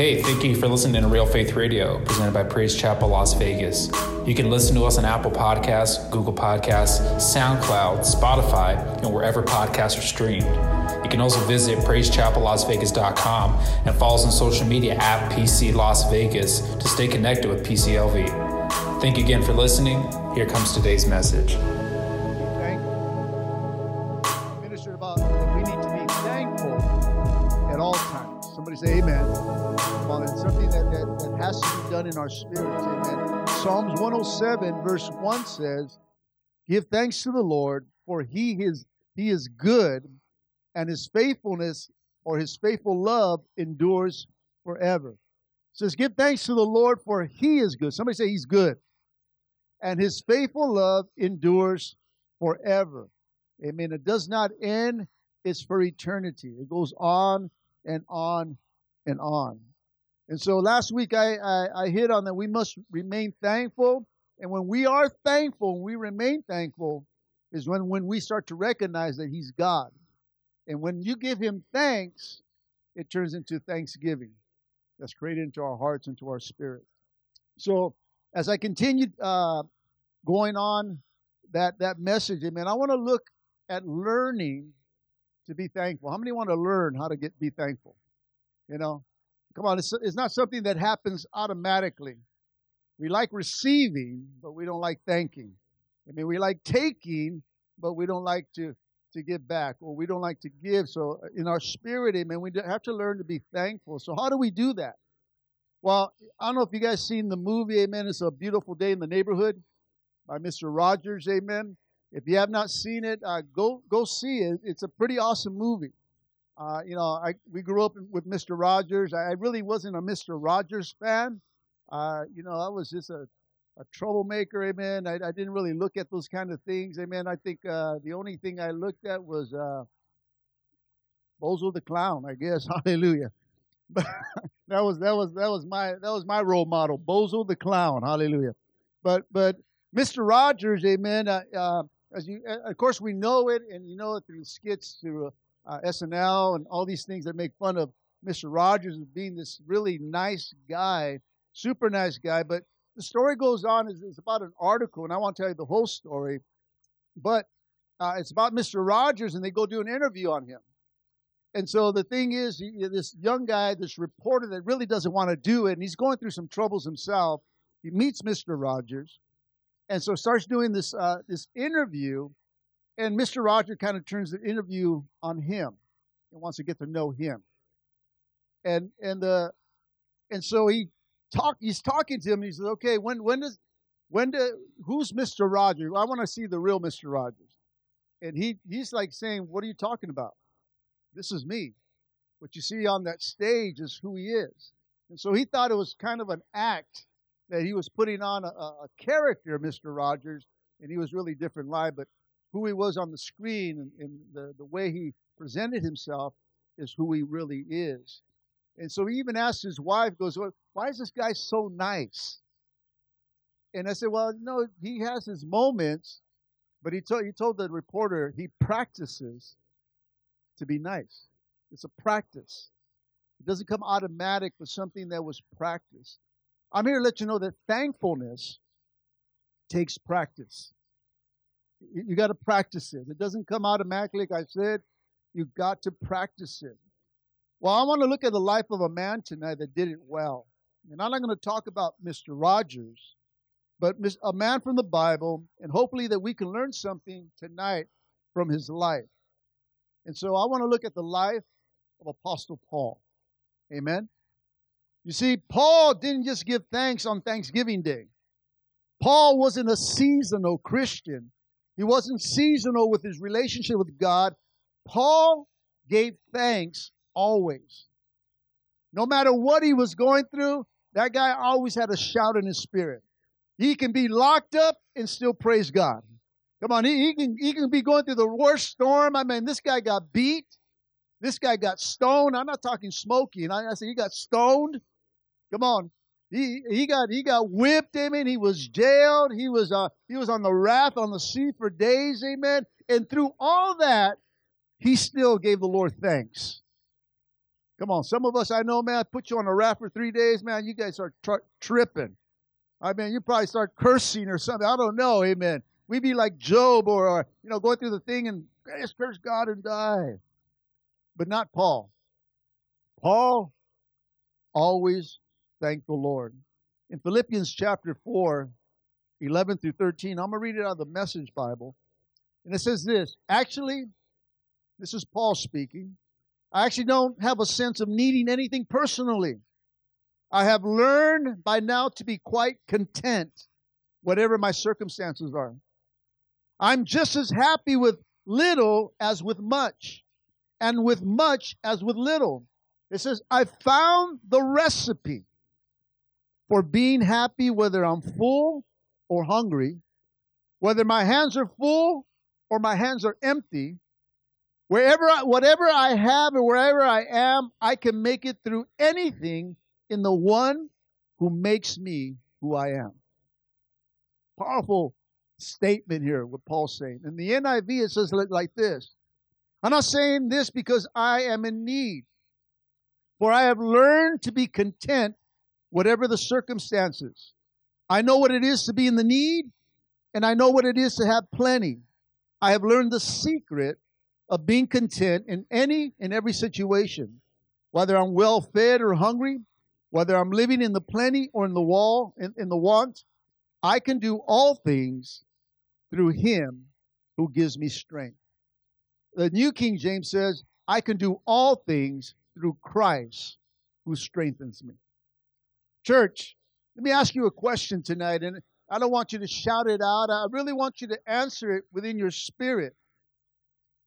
Hey, thank you for listening to Real Faith Radio, presented by Praise Chapel Las Vegas. You can listen to us on Apple Podcasts, Google Podcasts, SoundCloud, Spotify, and wherever podcasts are streamed. You can also visit praisechapellasvegas.com and follow us on social media at PC Las Vegas to stay connected with PCLV. Thank you again for listening. Here comes today's message. Say amen. Well, it's something that has to be done in our spirits. Amen. Psalms 107 verse 1 says, "Give thanks to the Lord, for he is good, and his faithfulness or his faithful love endures forever." It says, "Give thanks to the Lord, for he is good." Somebody say he's good. "And his faithful love endures forever." Amen. It does not end. It's for eternity. It goes on and on and on. And so last week I hit on that we must remain thankful. And when we are thankful, we remain thankful, is when we start to recognize that he's God. And when you give him thanks, it turns into thanksgiving. That's created into our hearts, into our spirit. So as I continued going on that message, amen, I want to look at learning to be thankful. How many want to learn how to be thankful? You know, come on, it's not something that happens automatically. We like receiving, but we don't like thanking. I mean, we like taking, but we don't like to give back, or we don't like to give. So in our spirit, amen, we have to learn to be thankful. So how do we do that? Well, I don't know if you guys seen the movie, amen, It's a Beautiful Day in the Neighborhood by Mr. Rogers, amen. If you have not seen it, go see it. It's a pretty awesome movie. We grew up with Mr. Rogers. I really wasn't a Mr. Rogers fan. I was just a troublemaker, amen. I didn't really look at those kind of things, amen. I think the only thing I looked at was Bozo the Clown, I guess. Hallelujah. But that was my role model, Bozo the Clown. Hallelujah. But Mr. Rogers, amen. Of course, we know it, and you know it through skits, through SNL, and all these things that make fun of Mr. Rogers as being this really nice guy, super nice guy. But the story goes on. It's about an article, and I won't tell you the whole story. But it's about Mr. Rogers, and they go do an interview on him. And so the thing is, this young guy, this reporter that really doesn't want to do it, and he's going through some troubles himself. He meets Mr. Rogers, and so starts doing this interview, and Mr. Rogers kind of turns the interview on him and wants to get to know him. And so he's talking to him, and he says, "Okay, who's Mr. Rogers? I want to see the real Mr. Rogers." And he's like saying, "What are you talking about? This is me. What you see on that stage is who he is." And so he thought it was kind of an act that he was putting on a character, Mr. Rogers, and he was really different live, but who he was on the screen and the way he presented himself is who he really is. And so he even asked his wife, goes, "Well, why is this guy so nice?" And I said, "Well, no, he has his moments," but he told the reporter he practices to be nice. It's a practice. It doesn't come automatic, but something that was practiced. I'm here to let you know that thankfulness takes practice. You got to practice it. It doesn't come automatically, like I said. You've got to practice it. Well, I want to look at the life of a man tonight that did it well. And I'm not going to talk about Mr. Rogers, but a man from the Bible, and hopefully that we can learn something tonight from his life. And so I want to look at the life of Apostle Paul. Amen. You see, Paul didn't just give thanks on Thanksgiving Day. Paul wasn't a seasonal Christian. He wasn't seasonal with his relationship with God. Paul gave thanks always. No matter what he was going through, that guy always had a shout in his spirit. He can be locked up and still praise God. Come on, he can be going through the worst storm. I mean, this guy got beat. This guy got stoned. I'm not talking Smokey. And I said he got stoned. Come on, he got whipped, amen. He was jailed. He was on the raft on the sea for days, amen. And through all that, he still gave the Lord thanks. Come on, some of us, I know, man, put you on a raft for 3 days, man, you guys are tripping. I mean, you probably start cursing or something. I don't know, amen. We be like Job or you know, going through the thing and just curse God and die. But not Paul. Paul always thanked the Lord. In Philippians chapter 4, 11 through 13, I'm going to read it out of the Message Bible. And it says this, actually, this is Paul speaking, I actually don't have a sense of needing anything personally. I have learned by now to be quite content, whatever my circumstances are. I'm just as happy with little as with much, and with much as with little. It says, I found the recipe for being happy whether I'm full or hungry, whether my hands are full or my hands are empty. Whatever I have or wherever I am, I can make it through anything in the one who makes me who I am. Powerful statement here, what Paul's saying. In the NIV, it says like this, I'm not saying this because I am in need, for I have learned to be content whatever the circumstances. I know what it is to be in the need, and I know what it is to have plenty. I have learned the secret of being content in any and every situation, whether I'm well fed or hungry, whether I'm living in the plenty or in the want. I can do all things through Him who gives me strength. The New King James says, I can do all things through Christ who strengthens me. Church, let me ask you a question tonight, and I don't want you to shout it out. I really want you to answer it within your spirit.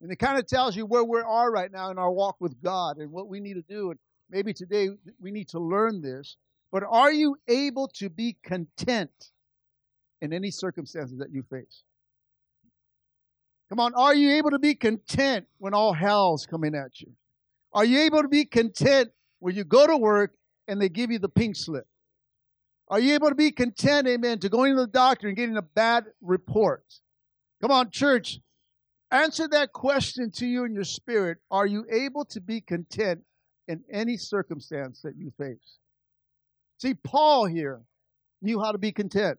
And it kind of tells you where we are right now in our walk with God and what we need to do. And maybe today we need to learn this. But are you able to be content in any circumstances that you face? Come on, are you able to be content when all hell's coming at you? Are you able to be content when you go to work and they give you the pink slip? Are you able to be content, amen, to going to the doctor and getting a bad report? Come on, church. Answer that question to you in your spirit. Are you able to be content in any circumstance that you face? See, Paul here knew how to be content.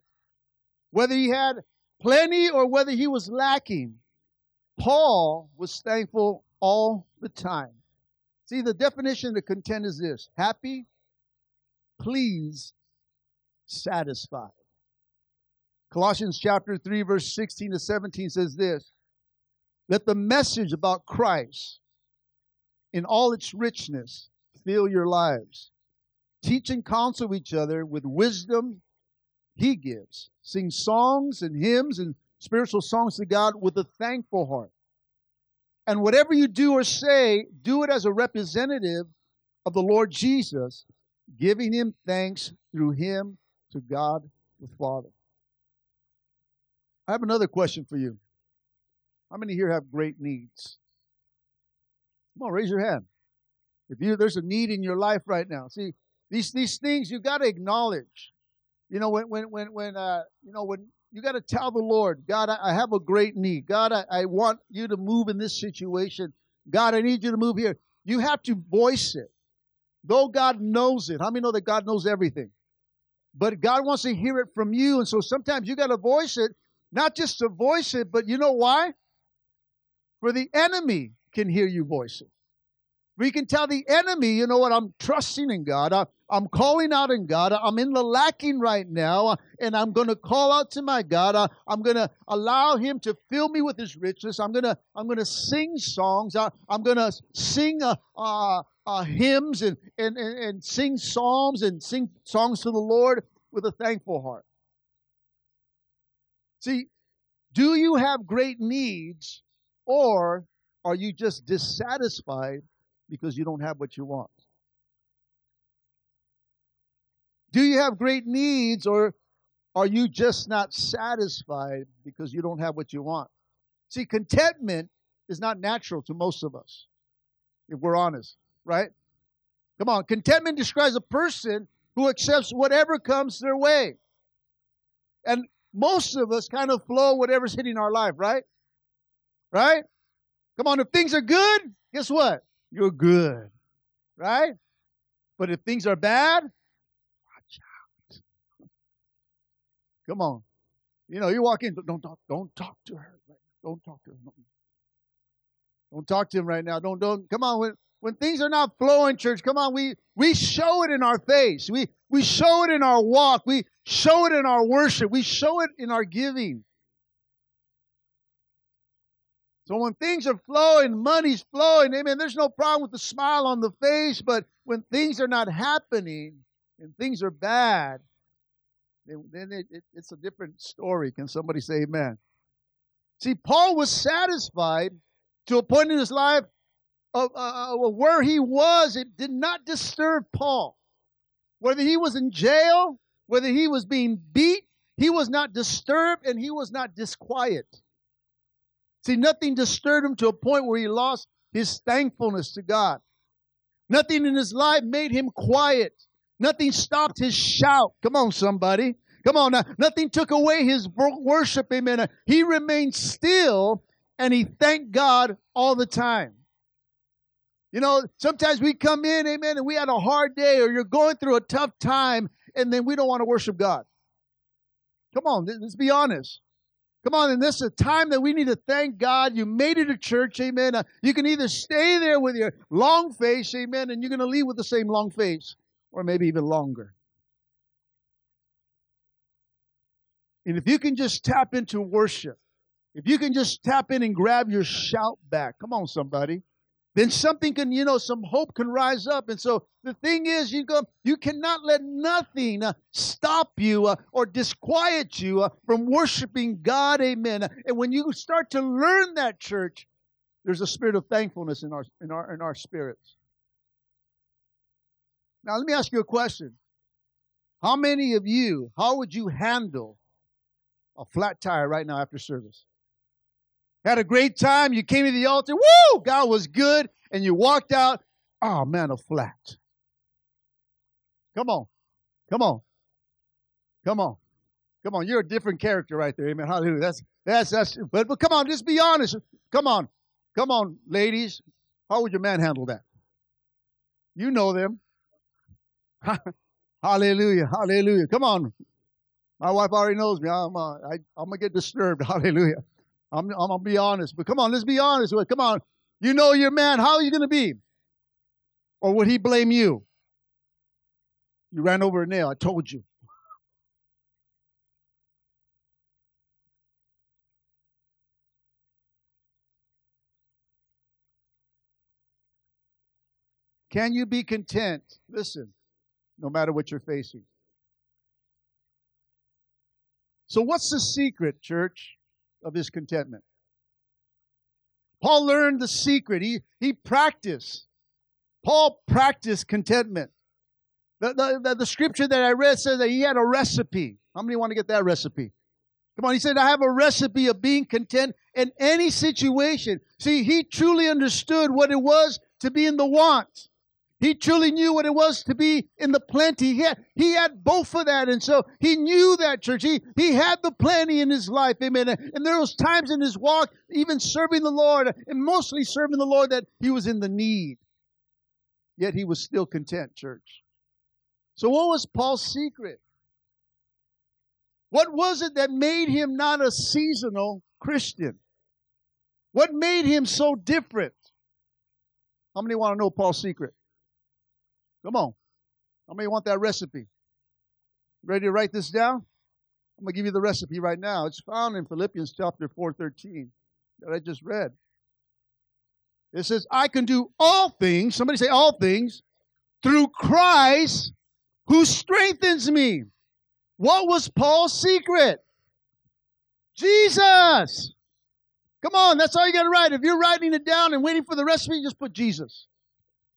Whether he had plenty or whether he was lacking, Paul was thankful all the time. See, the definition of content is this: happy, pleased, satisfied. Colossians chapter 3, verse 16 to 17 says this, let the message about Christ in all its richness fill your lives. Teach and counsel each other with wisdom He gives. Sing songs and hymns and spiritual songs to God with a thankful heart. And whatever you do or say, do it as a representative of the Lord Jesus, giving Him thanks through Him to God the Father. I have another question for you. How many here have great needs? Come on, raise your hand. There's a need in your life right now. See, these things you got to acknowledge. You know, when you got to tell the Lord, God, I have a great need. God, I want you to move in this situation. God, I need you to move here. You have to voice it. Though God knows it. How many know that God knows everything? But God wants to hear it from you. And so sometimes you got to voice it, not just to voice it, but you know why? For the enemy can hear you voice it. We can tell the enemy, you know what, I'm trusting in God. I'm calling out in God. I'm in the lacking right now, and I'm going to call out to my God. I'm going to allow Him to fill me with His riches. I'm going to sing songs. I'm going to sing hymns and sing psalms and sing songs to the Lord with a thankful heart. See, do you have great needs, or are you just dissatisfied because you don't have what you want? Do you have great needs, or are you just not satisfied because you don't have what you want? See, contentment is not natural to most of us, if we're honest, right? Come on, contentment describes a person who accepts whatever comes their way. And most of us kind of flow whatever's hitting our life, right? Right? Come on, if things are good, guess what? You're good. right? But if things are bad, watch out. Come on. You know, you walk in, but don't talk to her. Don't talk to her. Don't talk to him right now. Don't. Come on. When things are not flowing, church, come on. We show it in our face. We show it in our walk. We show it in our worship. We show it in our giving. So when things are flowing, money's flowing, amen, there's no problem with the smile on the face, but when things are not happening and things are bad, then it's a different story. Can somebody say amen? See, Paul was satisfied to a point in his life where he was. It did not disturb Paul. Whether he was in jail, whether he was being beat, he was not disturbed and he was not disquiet. See, nothing disturbed him to a point where he lost his thankfulness to God. Nothing in his life made him quiet. Nothing stopped his shout. Come on, somebody. Come on now. Nothing took away his worship. Amen. He remained still and he thanked God all the time. You know, sometimes we come in, amen, and we had a hard day or you're going through a tough time and then we don't want to worship God. Come on, let's be honest. Come on, and this is a time that we need to thank God. You made it to church, amen. You can either stay there with your long face, amen, and you're going to leave with the same long face, or maybe even longer. And if you can just tap into worship, if you can just tap in and grab your shout back, come on, somebody, then something can, you know, some hope can rise up. And so the thing is, you cannot let nothing stop you or disquiet you from worshiping God. Amen. And when you start to learn that, church, there's a spirit of thankfulness in our spirits. Now, let me ask you a question. How would you handle a flat tire right now after service? Had a great time. You came to the altar. Woo! God was good. And you walked out. Oh, man, a flat. Come on. Come on. Come on. Come on. You're a different character right there. Amen. Hallelujah. That's but come on. Just be honest. Come on. Come on, ladies. How would your man handle that? You know them. Hallelujah. Hallelujah. Come on. My wife already knows me. I'm going to get disturbed. Hallelujah. I'm going to be honest. But come on, let's be honest. Come on. You know your man. How are you going to be? Or would he blame you? You ran over a nail. I told you. Can you be content? Listen, no matter what you're facing. So what's the secret, church, of his contentment? Paul learned the secret. He practiced. Paul practiced contentment. The scripture that I read says that he had a recipe. How many want to get that recipe? Come on, he said, I have a recipe of being content in any situation. See, he truly understood what it was to be in the want. He truly knew what it was to be in the plenty. He had both of that. And so he knew that, church. He had the plenty in his life. Amen. And there was times in his walk, even serving the Lord, and mostly serving the Lord, that he was in the need. Yet he was still content, church. So what was Paul's secret? What was it that made him not a seasonal Christian? What made him so different? How many want to know Paul's secret? Come on. How many want that recipe? Ready to write this down? I'm going to give you the recipe right now. It's found in Philippians chapter 4:13 that I just read. It says, I can do all things, somebody say all things, through Christ who strengthens me. What was Paul's secret? Jesus. Come on, that's all you got to write. If you're writing it down and waiting for the recipe, just put Jesus.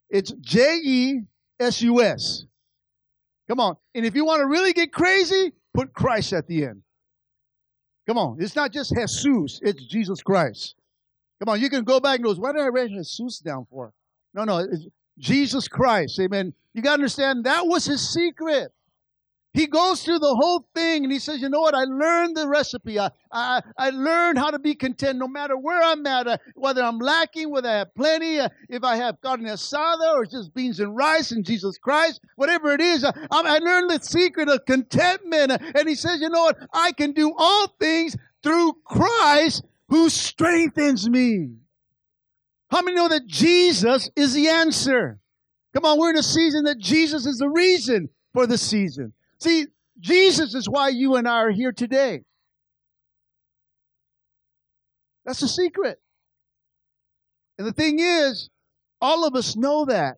It's Jesus. Come on. And if you want to really get crazy, put Christ at the end. Come on. It's not just Jesus. It's Jesus Christ. Come on. You can go back and go, why did I write Jesus down for? No. It's Jesus Christ. Amen. You got to understand that was his secret. He goes through the whole thing and he says, you know what, I learned the recipe. I learned how to be content no matter where I'm at, whether I'm lacking, whether I have plenty, if I have carne asada or just beans and rice and Jesus Christ, whatever it is. I learned the secret of contentment. And he says, you know what, I can do all things through Christ who strengthens me. How many know that Jesus is the answer? Come on, we're in a season that Jesus is the reason for the season. See, Jesus is why you and I are here today. That's the secret. And the thing is, all of us know that,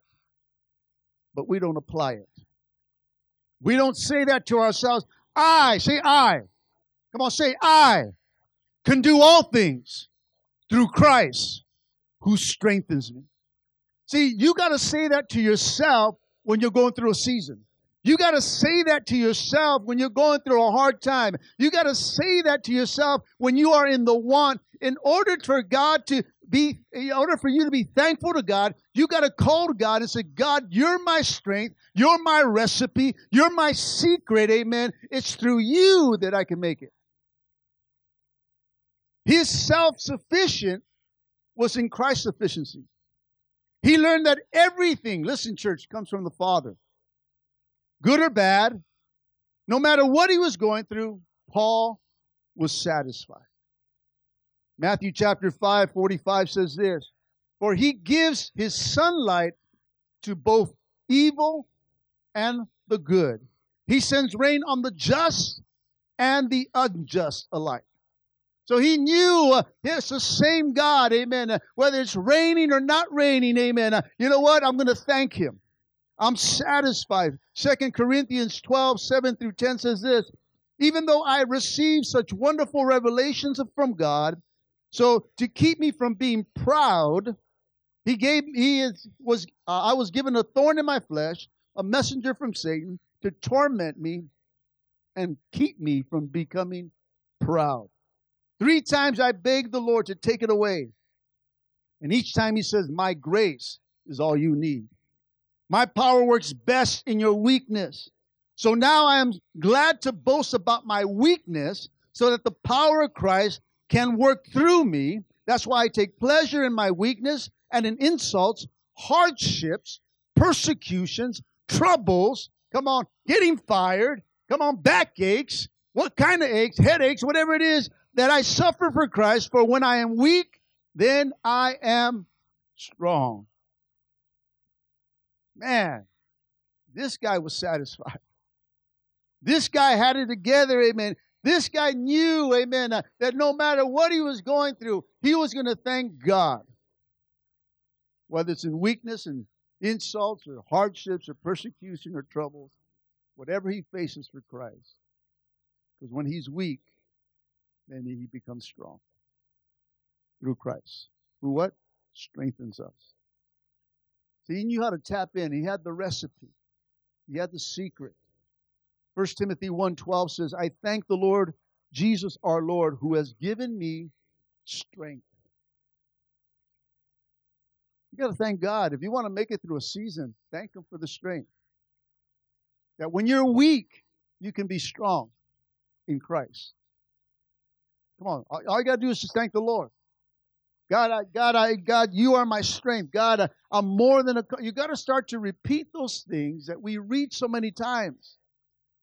but we don't apply it. We don't say that to ourselves. I. Come on, say I can do all things through Christ who strengthens me. See, you got to say that to yourself when you're going through a season. You got to say that to yourself when you're going through a hard time. You got to say that to yourself when you are in the want. In order for you to be thankful to God, you got to call to God and say, God, you're my strength. You're my recipe. You're my secret. Amen. It's through you that I can make it. His self-sufficient was in Christ's sufficiency. He learned that everything, listen, church, comes from the Father. Good or bad, no matter what he was going through, Paul was satisfied. Matthew chapter 5:45 says this, for he gives his sunlight to both evil and the good. He sends rain on the just and the unjust alike. So he knew it's the same God, amen, whether it's raining or not raining, amen. You know what? I'm going to thank him. I'm satisfied. 2 Corinthians 12:7-10 says this, even though I received such wonderful revelations from God, so to keep me from being proud, I was given a thorn in my flesh, a messenger from Satan to torment me and keep me from becoming proud. 3 times I begged the Lord to take it away. And each time he says, my grace is all you need. My power works best in your weakness. So now I am glad to boast about my weakness so that the power of Christ can work through me. That's why I take pleasure in my weakness and in insults, hardships, persecutions, troubles, come on, getting fired, come on, backaches, what kind of aches, headaches, whatever it is that I suffer for Christ. For when I am weak, then I am strong. Man, this guy was satisfied. This guy had it together, amen. This guy knew, amen, that no matter what he was going through, he was going to thank God. Whether it's in weakness and insults or hardships or persecution or troubles, whatever he faces for Christ. Because when he's weak, then he becomes strong. Through Christ. Who what? Strengthens us. He knew how to tap in. He had the recipe. He had the secret. 1 Timothy 1:12 says, I thank the Lord Jesus our Lord who has given me strength. You got to thank God. If you want to make it through a season, thank him for the strength. That when you're weak, you can be strong in Christ. Come on. All you got to do is just thank the Lord. God, you are my strength. God, I'm more than a... You got to start to repeat those things that we read so many times.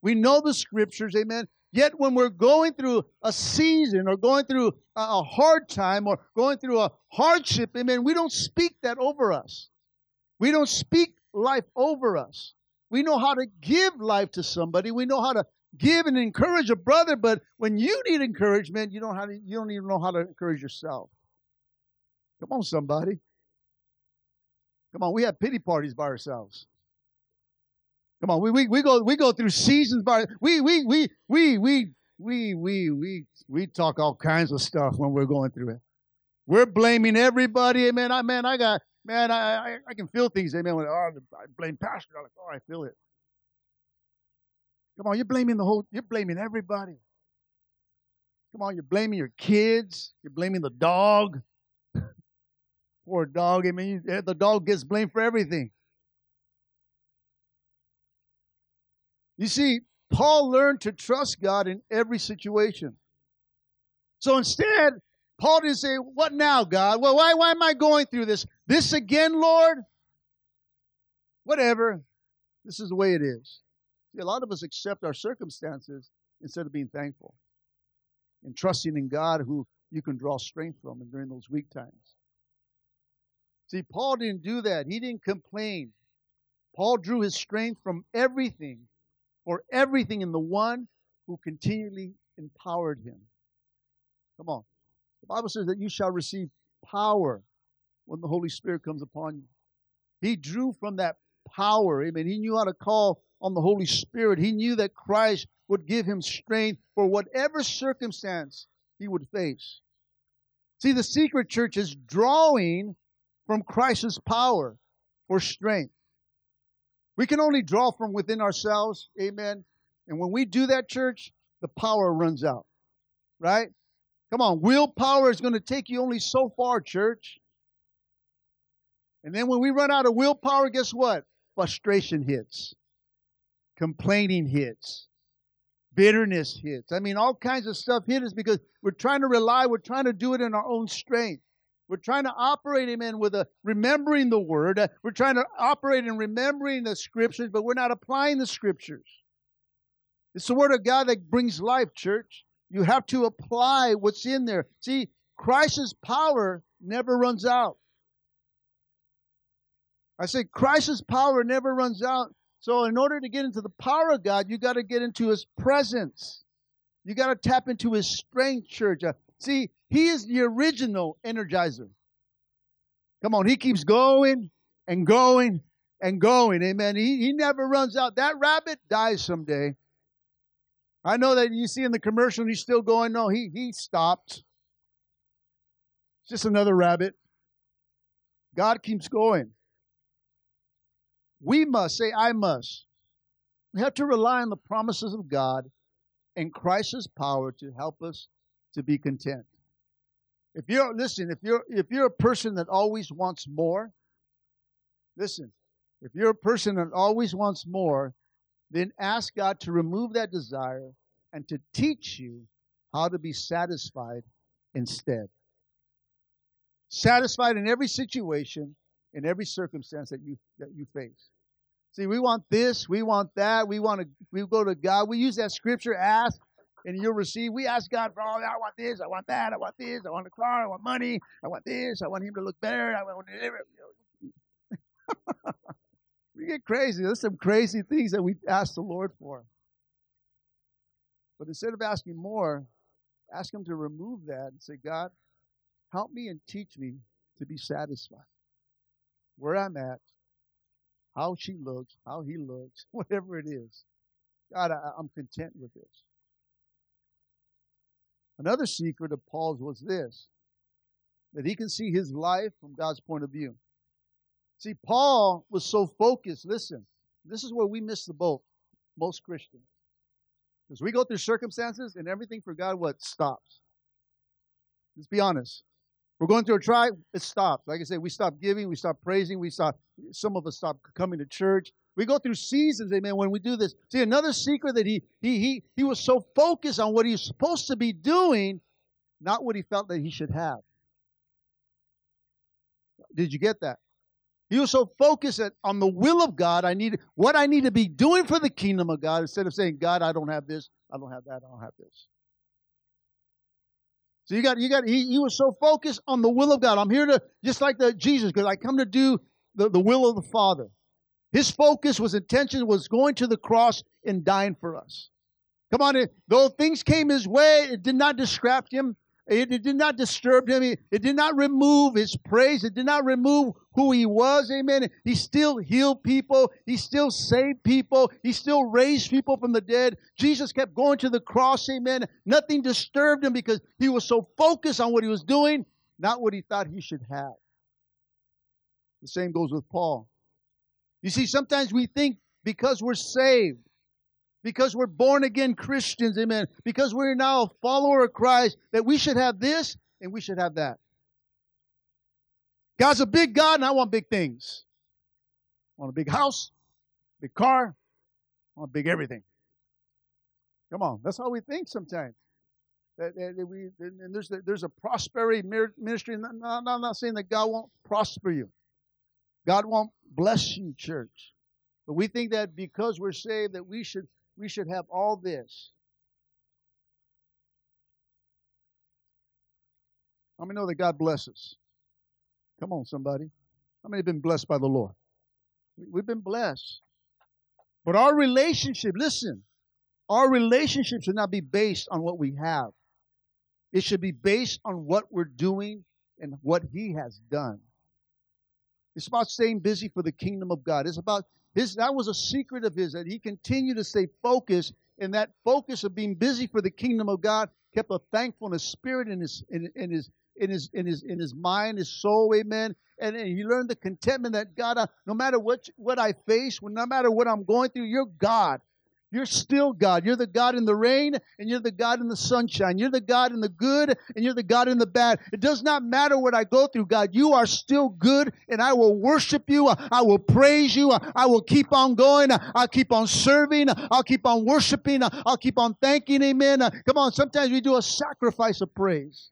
We know the scriptures, amen. Yet when we're going through a season or going through a hard time or going through a hardship, amen, we don't speak that over us. We don't speak life over us. We know how to give life to somebody. We know how to give and encourage a brother, but when you need encouragement, you don't even know how to encourage yourself. Come on, somebody. Come on, we have pity parties by ourselves. Come on, we go through seasons by we talk all kinds of stuff when we're going through it. We're blaming everybody, amen. I can feel things, amen. I blame pastor. I'm like, oh, I feel it. Come on, you're blaming everybody. Come on, you're blaming your kids, you're blaming the dog. Poor dog. I mean, the dog gets blamed for everything. You see, Paul learned to trust God in every situation. So instead, Paul didn't say, what now, God? Well, why am I going through this? This again, Lord? Whatever. This is the way it is. See, a lot of us accept our circumstances instead of being thankful and trusting in God who you can draw strength from during those weak times. See, Paul didn't do that. He didn't complain. Paul drew his strength from everything, or everything in the one who continually empowered him. Come on. The Bible says that you shall receive power when the Holy Spirit comes upon you. He drew from that power. Amen. He knew how to call on the Holy Spirit. He knew that Christ would give him strength for whatever circumstance he would face. See, the secret, church, is drawing from Christ's power or strength. We can only draw from within ourselves, amen. And when we do that, church, the power runs out, right? Come on, willpower is going to take you only so far, church. And then when we run out of willpower, guess what? Frustration hits. Complaining hits. Bitterness hits. I mean, all kinds of stuff hits because we're trying to rely, we're trying to do it in our own strength. We're trying to operate, amen, with remembering the Word. We're trying to operate in remembering the Scriptures, but we're not applying the Scriptures. It's the Word of God that brings life, church. You have to apply what's in there. See, Christ's power never runs out. I say Christ's power never runs out. So in order to get into the power of God, you got to get into His presence. You got to tap into His strength, church. See, He is the original energizer. Come on, He keeps going and going and going. Amen. He never runs out. That rabbit dies someday. I know that you see in the commercial, and he's still going. No, he stopped. It's just another rabbit. God keeps going. We must, say I must. We have to rely on the promises of God and Christ's power to help us to be content. If you're a person that always wants more, listen, if you're a person that always wants more, then ask God to remove that desire and to teach you how to be satisfied instead. Satisfied in every situation, in every circumstance that you face. See, we want this, we want that, we go to God. We use that scripture, ask, and you'll receive. We ask God for all. I want this. I want that. I want this. I want a car. I want money. I want this. I want him to look better. I want to. We get crazy. There's some crazy things that we ask the Lord for. But instead of asking more, ask Him to remove that and say, God, help me and teach me to be satisfied. Where I'm at, how she looks, how he looks, whatever it is. God, I'm content with this. Another secret of Paul's was this, that he can see his life from God's point of view. See, Paul was so focused. Listen, this is where we miss the boat, most Christians. Because we go through circumstances and everything for God, what? Stops. Let's be honest. We're going through a trial, it stops. Like I said, we stop giving, we stop praising, some of us stop coming to church. We go through seasons, amen, when we do this. See, another secret that he was so focused on what he was supposed to be doing, not what he felt that he should have. Did you get that? He was so focused on the will of God, what I need to be doing for the kingdom of God, instead of saying, God, I don't have this, I don't have that, I don't have this. So he was so focused on the will of God. I'm here to, just like Jesus, because I come to do the will of the Father. His focus, his intention was going to the cross and dying for us. Come on, though things came his way, it did not distract him. It did not disturb him. It did not remove his praise. It did not remove who he was. Amen. He still healed people. He still saved people. He still raised people from the dead. Jesus kept going to the cross. Amen. Nothing disturbed him because he was so focused on what he was doing, not what he thought he should have. The same goes with Paul. You see, sometimes we think because we're saved, because we're born-again Christians, amen, because we're now a follower of Christ, that we should have this and we should have that. God's a big God, and I want big things. I want a big house, big car, I want big everything. Come on, that's how we think sometimes. And there's a prosperity ministry. No, I'm not saying that God won't prosper you. God won't bless you, church. But we think that because we're saved that we should have all this. How many know that God blesses? Come on, somebody. How many have been blessed by the Lord? We've been blessed. But our relationship, listen, our relationship should not be based on what we have. It should be based on what we're doing and what He has done. It's about staying busy for the kingdom of God. It's about His. That was a secret of His, that He continued to stay focused, and that focus of being busy for the kingdom of God kept a thankfulness spirit in his mind, his soul, amen. And he learned the contentment that God, no matter what I face, no matter what I'm going through, you're God. You're still God. You're the God in the rain, and you're the God in the sunshine. You're the God in the good, and you're the God in the bad. It does not matter what I go through, God. You are still good, and I will worship you. I will praise you. I will keep on going. I'll keep on serving. I'll keep on worshiping. I'll keep on thanking, amen. Come on, sometimes we do a sacrifice of praise.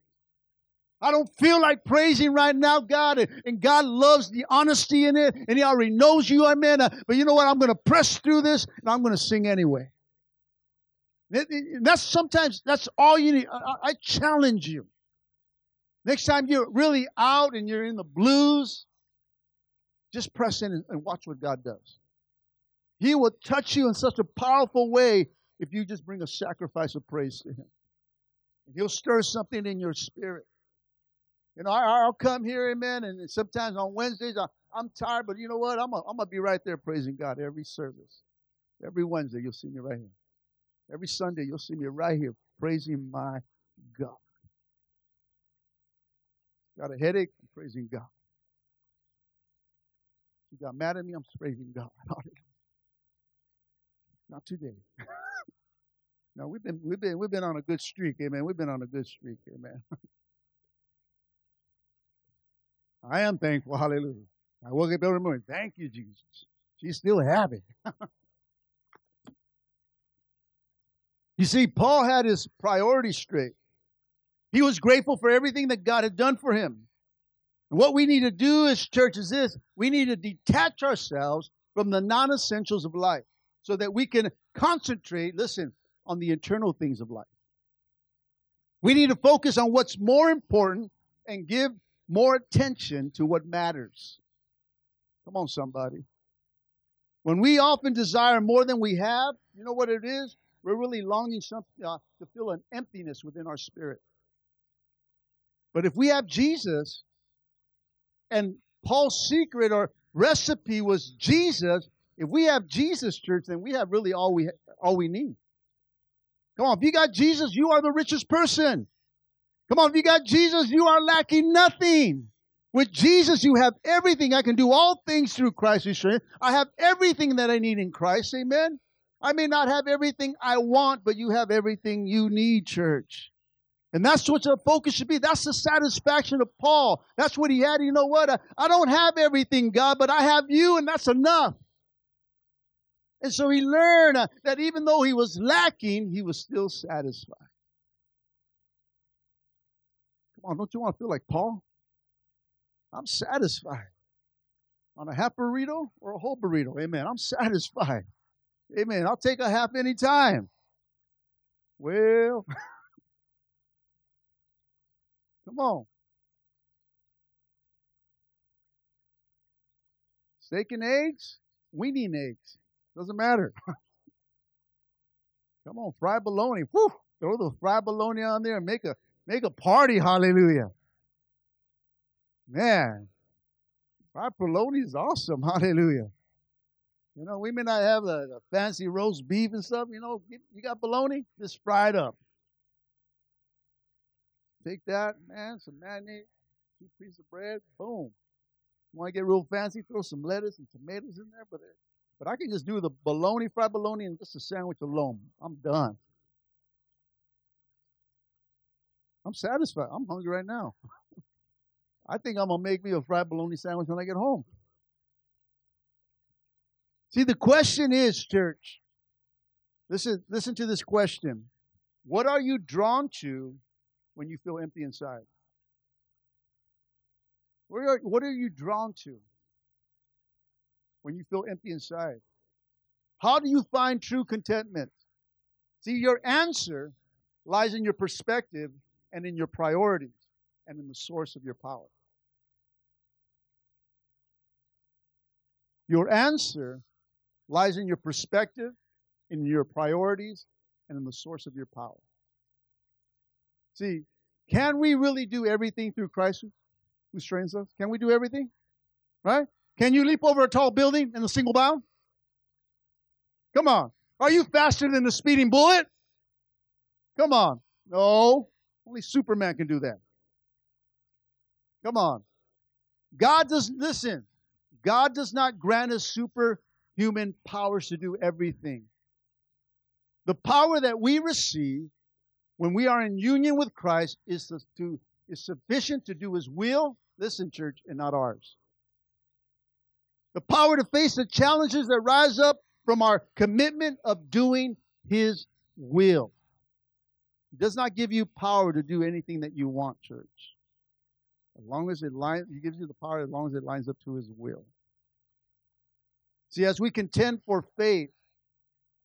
I don't feel like praising right now, God, and God loves the honesty in it, and He already knows you, amen. But you know what? I'm going to press through this, and I'm going to sing anyway. That's all you need. I challenge you. Next time you're really out and you're in the blues, just press in and watch what God does. He will touch you in such a powerful way if you just bring a sacrifice of praise to Him. He'll stir something in your spirit. You know, I'll come here, amen, and sometimes on Wednesdays, I'm tired, but you know what? I'm going to be right there praising God every service. Every Wednesday, you'll see me right here. Every Sunday, you'll see me right here praising my God. Got a headache? I'm praising God. You got mad at me? I'm praising God. Not today. No, we've been on a good streak, amen. We've been on a good streak, amen. I am thankful, hallelujah. I woke up every morning, thank you, Jesus. She's still happy. You see, Paul had his priorities straight. He was grateful for everything that God had done for him. And what we need to do as church is this. We need to detach ourselves from the non-essentials of life so that we can concentrate, listen, on the eternal things of life. We need to focus on what's more important and give more attention to what matters. Come on, somebody. When we often desire more than we have, you know what it is? We're really longing to feel an emptiness within our spirit. But if we have Jesus, and Paul's secret or recipe was Jesus, if we have Jesus, church, then we have really all we need. Come on, if you got Jesus, you are the richest person. Come on, if you got Jesus, you are lacking nothing. With Jesus, you have everything. I can do all things through Christ who strengthens me. I have everything that I need in Christ, amen? I may not have everything I want, but you have everything you need, church. And that's what the focus should be. That's the satisfaction of Paul. That's what he had. You know what? I don't have everything, God, but I have you, and that's enough. And so he learned that even though he was lacking, he was still satisfied. Oh, don't you want to feel like Paul? I'm satisfied. On a half burrito or a whole burrito? Amen. I'm satisfied. Amen. I'll take a half any time. Well, come on. Steak and eggs? We need eggs. Doesn't matter. Come on, fried bologna. Whew. Throw the fried bologna on there and make a party, hallelujah. Man, fried bologna is awesome, hallelujah. You know, we may not have the fancy roast beef and stuff, you know, you got bologna, just fry it up. Take that, man, some mayonnaise, 2 pieces of bread, boom. You want to get real fancy, throw some lettuce and tomatoes in there, but I can just do the bologna, fried bologna, and just a sandwich alone. I'm done. I'm satisfied. I'm hungry right now. I think I'm going to make me a fried bologna sandwich when I get home. See, the question is, church, Listen to this question. What are you drawn to when you feel empty inside? What are you drawn to when you feel empty inside? How do you find true contentment? See, your answer lies in your perspective and in your priorities and in the source of your power. Your answer lies in your perspective, in your priorities, and in the source of your power. See, can we really do everything through Christ who strengthens us? Can we do everything? Right? Can you leap over a tall building in a single bound? Come on. Are you faster than the speeding bullet? Come on. No. Only Superman can do that. Come on. God does not grant us superhuman powers to do everything. The power that we receive when we are in union with Christ is sufficient to do His will, listen, church, and not ours. The power to face the challenges that rise up from our commitment of doing His will. It does not give you power to do anything that you want, church. As long as it lines, He gives you the power as long as it lines up to His will. See, as we contend for faith,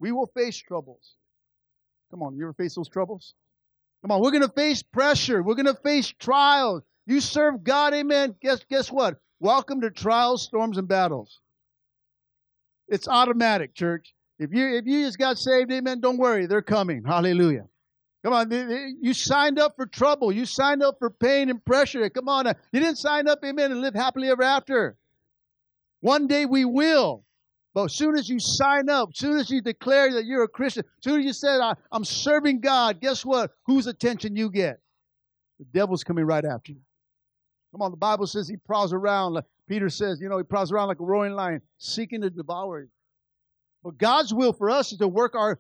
we will face troubles. Come on, you ever face those troubles? Come on, we're going to face pressure. We're going to face trials. You serve God, amen. Guess what? Welcome to trials, storms, and battles. It's automatic, church. If you just got saved, amen, don't worry. They're coming. Hallelujah. Come on, you signed up for trouble. You signed up for pain and pressure. Come on. You didn't sign up, amen, and live happily ever after. One day we will. But as soon as you sign up, as soon as you declare that you're a Christian, as soon as you say, I'm serving God, guess what? Whose attention you get? The devil's coming right after you. Come on, the Bible says he prowls around. Like Peter says, he prowls around like a roaring lion, seeking to devour you. But God's will for us is to work out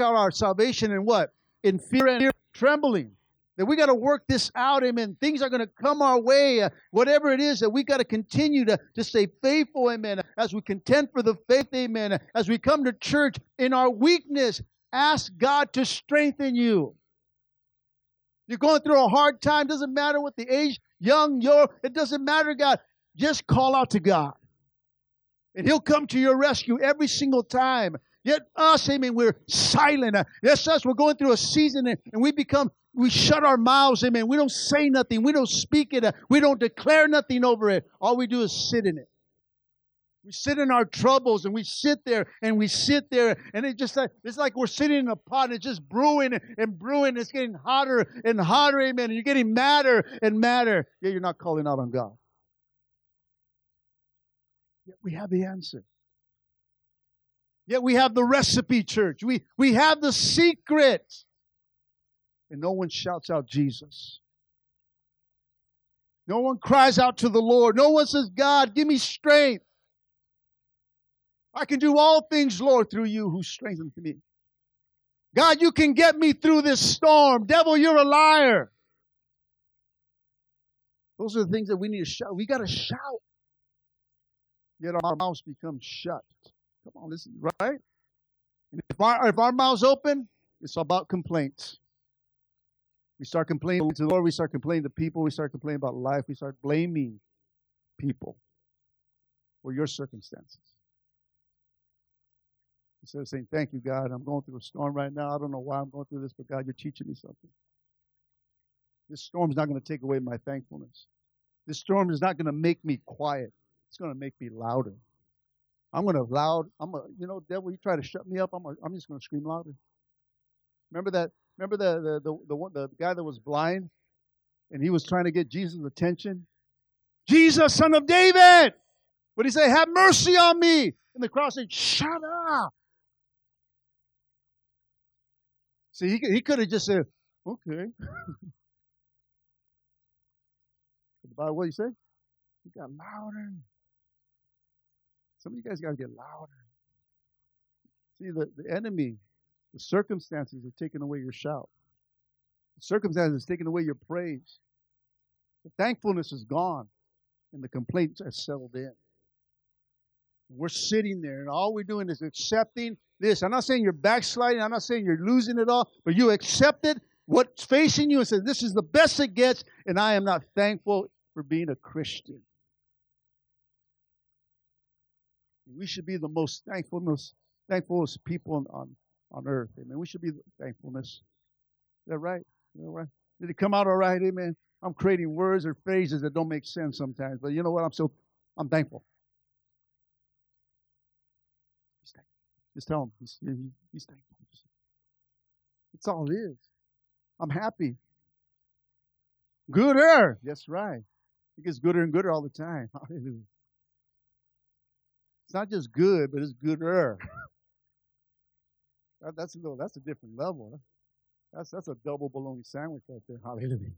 our salvation in what? In fear and trembling. That we got to work this out, amen. Things are going to come our way. Whatever it is that we got to continue to stay faithful, amen. As we contend for the faith, amen. As we come to church in our weakness, ask God to strengthen you. You're going through a hard time. Doesn't matter what the age, young, it doesn't matter, God. Just call out to God. And He'll come to your rescue every single time. Yet us, amen, we're silent. Yes, us, we're going through a season and we shut our mouths, amen. We don't say nothing. We don't speak it. We don't declare nothing over it. All we do is sit in it. We sit in our troubles, and we sit there, and we sit there. And it's like we're sitting in a pot, and it's just brewing and brewing. It's getting hotter and hotter, amen. And you're getting madder and madder. Yet you're not calling out on God. Yet we have the answer. Yet we have the recipe, church. We have the secret. And no one shouts out Jesus. No one cries out to the Lord. No one says, God, give me strength. I can do all things, Lord, through you who strengthens me. God, you can get me through this storm. Devil, you're a liar. Those are the things that we need to shout. We got to shout. Yet our mouths become shut. Come on, listen, right? And if our mouths open, it's about complaints. We start complaining to the Lord. We start complaining to people. We start complaining about life. We start blaming people for your circumstances. Instead of saying, thank you, God, I'm going through a storm right now. I don't know why I'm going through this, but God, you're teaching me something. This storm's not going to take away my thankfulness. This storm is not going to make me quiet. It's going to make me louder. Devil, you try to shut me up, I'm just going to scream louder. Remember that? Remember the guy that was blind, and he was trying to get Jesus' attention? Jesus, son of David! But he said, have mercy on me! And the crowd said, shut up! See, he could have just said, okay. But what did he say? He got louder. Some of you guys got to get louder. See, the enemy... The circumstances are taking away your shout. The circumstances are taking away your praise. The thankfulness is gone, and the complaints have settled in. we're sitting there and all we're doing is accepting this. I'm not saying you're backsliding. I'm not saying you're losing it all, but you accepted what's facing you and said, this is the best it gets, and I am not thankful for being a Christian. We should be the most thankfulest people on earth. Amen. We should be thankfulness. Is that right? Is that right? Did it come out all right? Amen. I'm creating words or phrases that don't make sense sometimes, but you know what? I'm thankful. Just tell him he's thankful. That's all it is. I'm happy. Gooder. That's right. It gets gooder and gooder all the time. Hallelujah. It's not just good, but it's gooder. That's a different level. That's a double bologna sandwich right there. Hallelujah.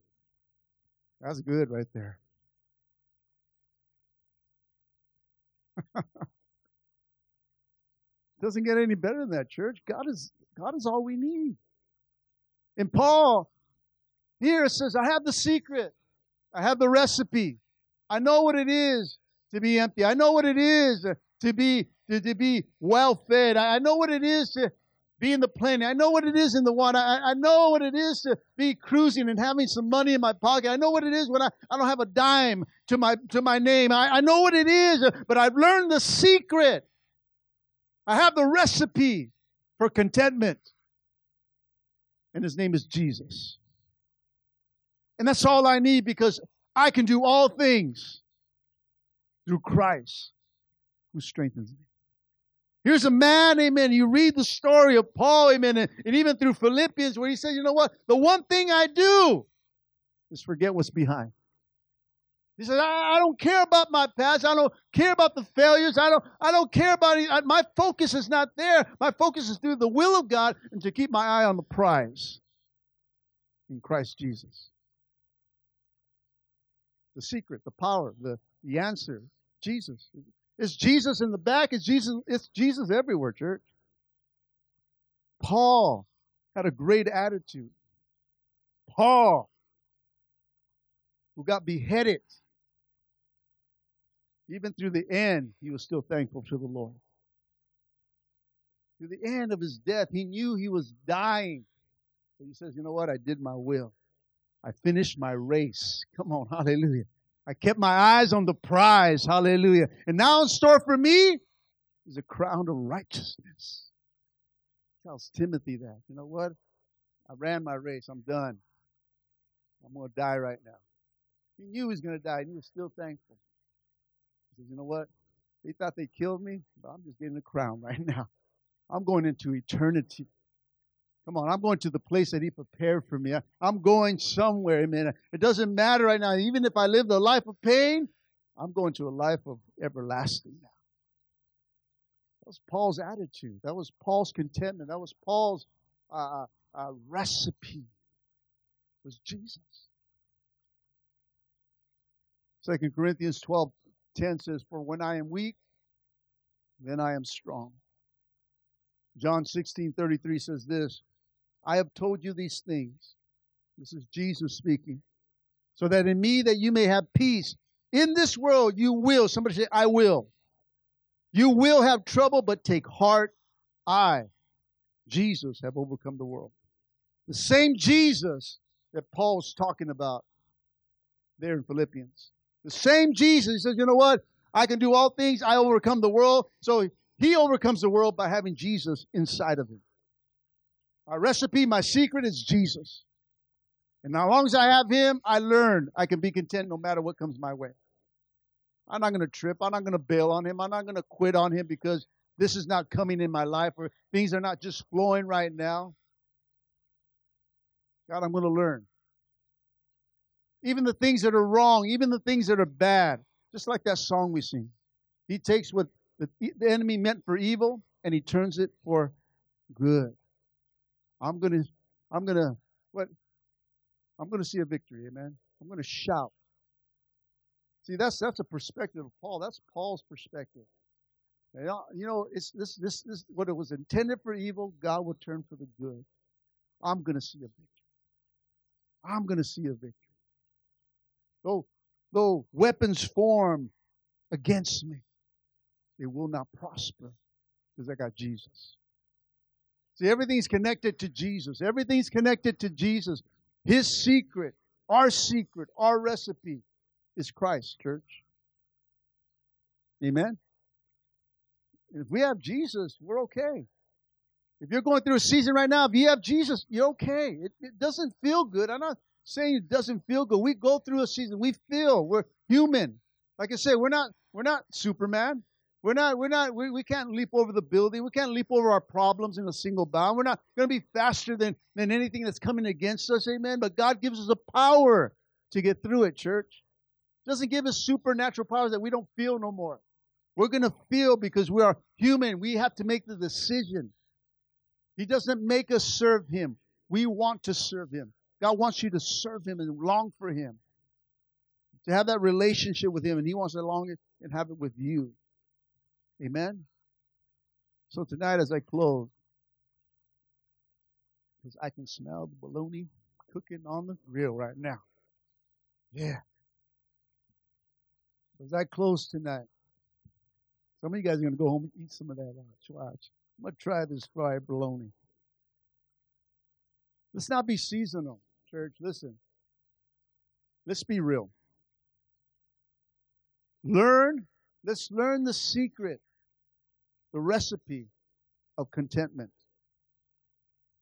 That's good right there. Doesn't get any better than that, church. God is all we need. And Paul here says, I have the secret. I have the recipe. I know what it is to be empty. I know what it is to be well fed. I know what it is to be in the plenty. I know what it is in the want. I know what it is to be cruising and having some money in my pocket. I know what it is when I don't have a dime to my name. I know what it is, but I've learned the secret. I have the recipe for contentment. And his name is Jesus. And that's all I need, because I can do all things through Christ who strengthens me. Here's a man, amen, you read the story of Paul, amen, and even through Philippians, where he says, you know what? The one thing I do is forget what's behind. He says, I don't care about my past. I don't care about the failures. I don't care about it. My focus is not there. My focus is through the will of God and to keep my eye on the prize in Christ Jesus. The secret, the power, the answer, Jesus. It's Jesus in the back. It's Jesus everywhere, church. Paul had a great attitude. Paul, who got beheaded, even through the end, he was still thankful to the Lord. To the end of his death, he knew he was dying. So he says, you know what? I did my will. I finished my race. Come on, hallelujah. I kept my eyes on the prize, hallelujah. And now in store for me is a crown of righteousness. He tells Timothy that. You know what? I ran my race. I'm done. I'm going to die right now. He knew he was going to die, and he was still thankful. He says, you know what? They thought they killed me, but I'm just getting a crown right now. I'm going into eternity. Come on, I'm going to the place that he prepared for me. I'm going somewhere, amen. It doesn't matter right now. Even if I live the life of pain, I'm going to a life of everlasting now. That was Paul's attitude. That was Paul's contentment. That was Paul's recipe. It was Jesus. 2 Corinthians 12:10 says, for when I am weak, then I am strong. John 16:33 says this, I have told you these things. This is Jesus speaking. So that in me that you may have peace. In this world you will. Somebody say, I will. You will have trouble, but take heart. I, Jesus, have overcome the world. The same Jesus that Paul's talking about there in Philippians. The same Jesus, he says, you know what? I can do all things. I overcome the world. So he overcomes the world by having Jesus inside of him. My recipe, my secret is Jesus. And as long as I have him, I learn I can be content no matter what comes my way. I'm not going to trip. I'm not going to bail on him. I'm not going to quit on him because this is not coming in my life or things are not just flowing right now. God, I'm going to learn. Even the things that are wrong, even the things that are bad, just like that song we sing. He takes what the enemy meant for evil and he turns it for good. I'm gonna see a victory, amen. I'm gonna shout. See, that's a perspective of Paul. That's Paul's perspective. And, you know, it's this what it was intended for evil, God will turn for the good. I'm gonna see a victory. I'm gonna see a victory. Though weapons form against me, It will not prosper because I got Jesus. See, everything's connected to Jesus. Everything's connected to Jesus. His secret, our recipe is Christ, church. Amen? If we have Jesus, we're okay. If you're going through a season right now, if you have Jesus, you're okay. It doesn't feel good. I'm not saying it doesn't feel good. We go through a season. We feel. We're human. Like I said, we're not Superman. We can't leap over the building. We can't leap over our problems in a single bound. We're not going to be faster than anything that's coming against us, amen? But God gives us the power to get through it, church. Doesn't give us supernatural powers that we don't feel no more. We're going to feel because we are human. We have to make the decision. He doesn't make us serve Him. We want to serve Him. God wants you to serve Him and long for Him, to have that relationship with Him, and He wants to long it and have it with you. Amen? So tonight as I close, because I can smell the bologna cooking on the grill right now. Yeah. As I close tonight, some of you guys are going to go home and eat some of that. Watch. I'm going to try this fried bologna. Let's not be seasonal, church. Listen. Let's be real. Let's learn the secret, the recipe of contentment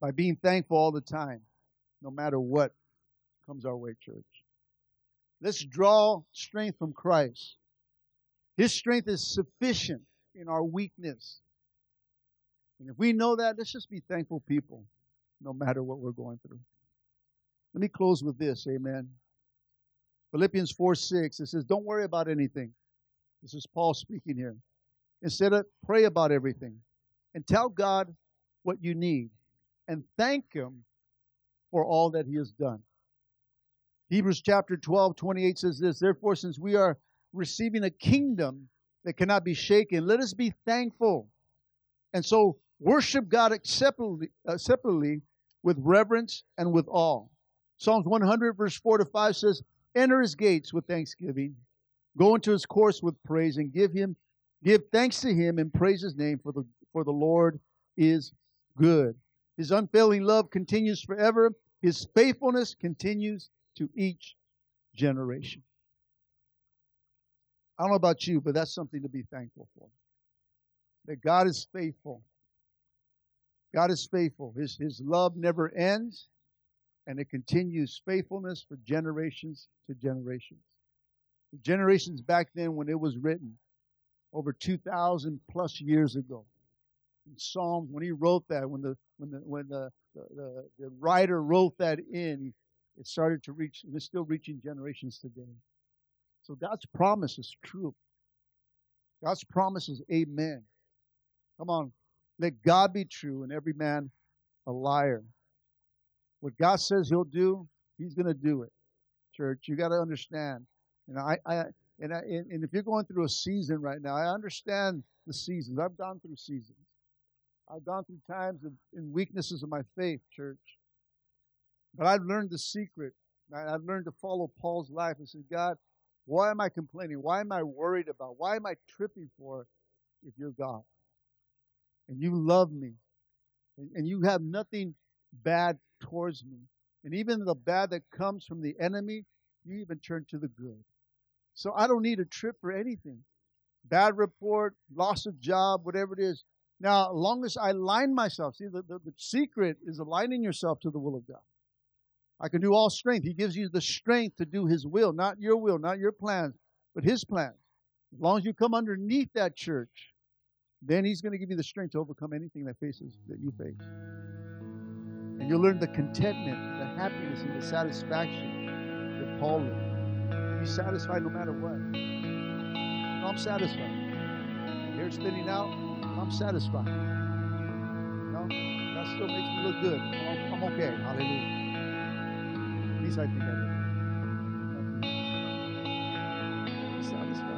by being thankful all the time, no matter what comes our way, church. Let's draw strength from Christ. His strength is sufficient in our weakness. And if we know that, let's just be thankful people, no matter what we're going through. Let me close with this, amen. Philippians 4:6, it says, don't worry about anything. This is Paul speaking here. Instead of pray about everything and tell God what you need and thank Him for all that He has done. Hebrews chapter 12:28 says this, therefore, since we are receiving a kingdom that cannot be shaken, let us be thankful. And so worship God acceptably with reverence and with awe. Psalms 100 verse 4-5 says, enter His gates with thanksgiving. Go into His courts with praise and give thanks to Him and praise His name, for the Lord is good. His unfailing love continues forever. His faithfulness continues to each generation. I don't know about you, but that's something to be thankful for. That God is faithful. God is faithful. His love never ends, and it continues faithfulness for generations to generations. Generations back then when it was written, over 2,000 plus years ago. In Psalms, when he wrote that, when the writer wrote that in, it started to reach, and it's still reaching generations today. So God's promise is true. God's promise is amen. Come on, let God be true and every man a liar. What God says He'll do, He's going to do it. Church, you got to understand. And if you're going through a season right now, I understand the seasons. I've gone through seasons. I've gone through times and weaknesses of my faith, church. But I've learned the secret. I've learned to follow Paul's life and say, God, why am I complaining? Why am I worried about? Why am I tripping for if you're God? And you love me. And you have nothing bad towards me. And even the bad that comes from the enemy, you even turn to the good. So I don't need a trip for anything. Bad report, loss of job, whatever it is. Now, as long as I align myself, see, the secret is aligning yourself to the will of God. I can do all strength. He gives you the strength to do His will, not your plans, but His plans. As long as you come underneath that, church, then He's going to give you the strength to overcome anything that you face. And you'll learn the contentment, the happiness, and the satisfaction that Paul learned. Be satisfied no matter what. I'm satisfied. Hair's thinning out. I'm satisfied. You know, that still makes me look good. I'm okay. Hallelujah. At least I think I do. I'm satisfied.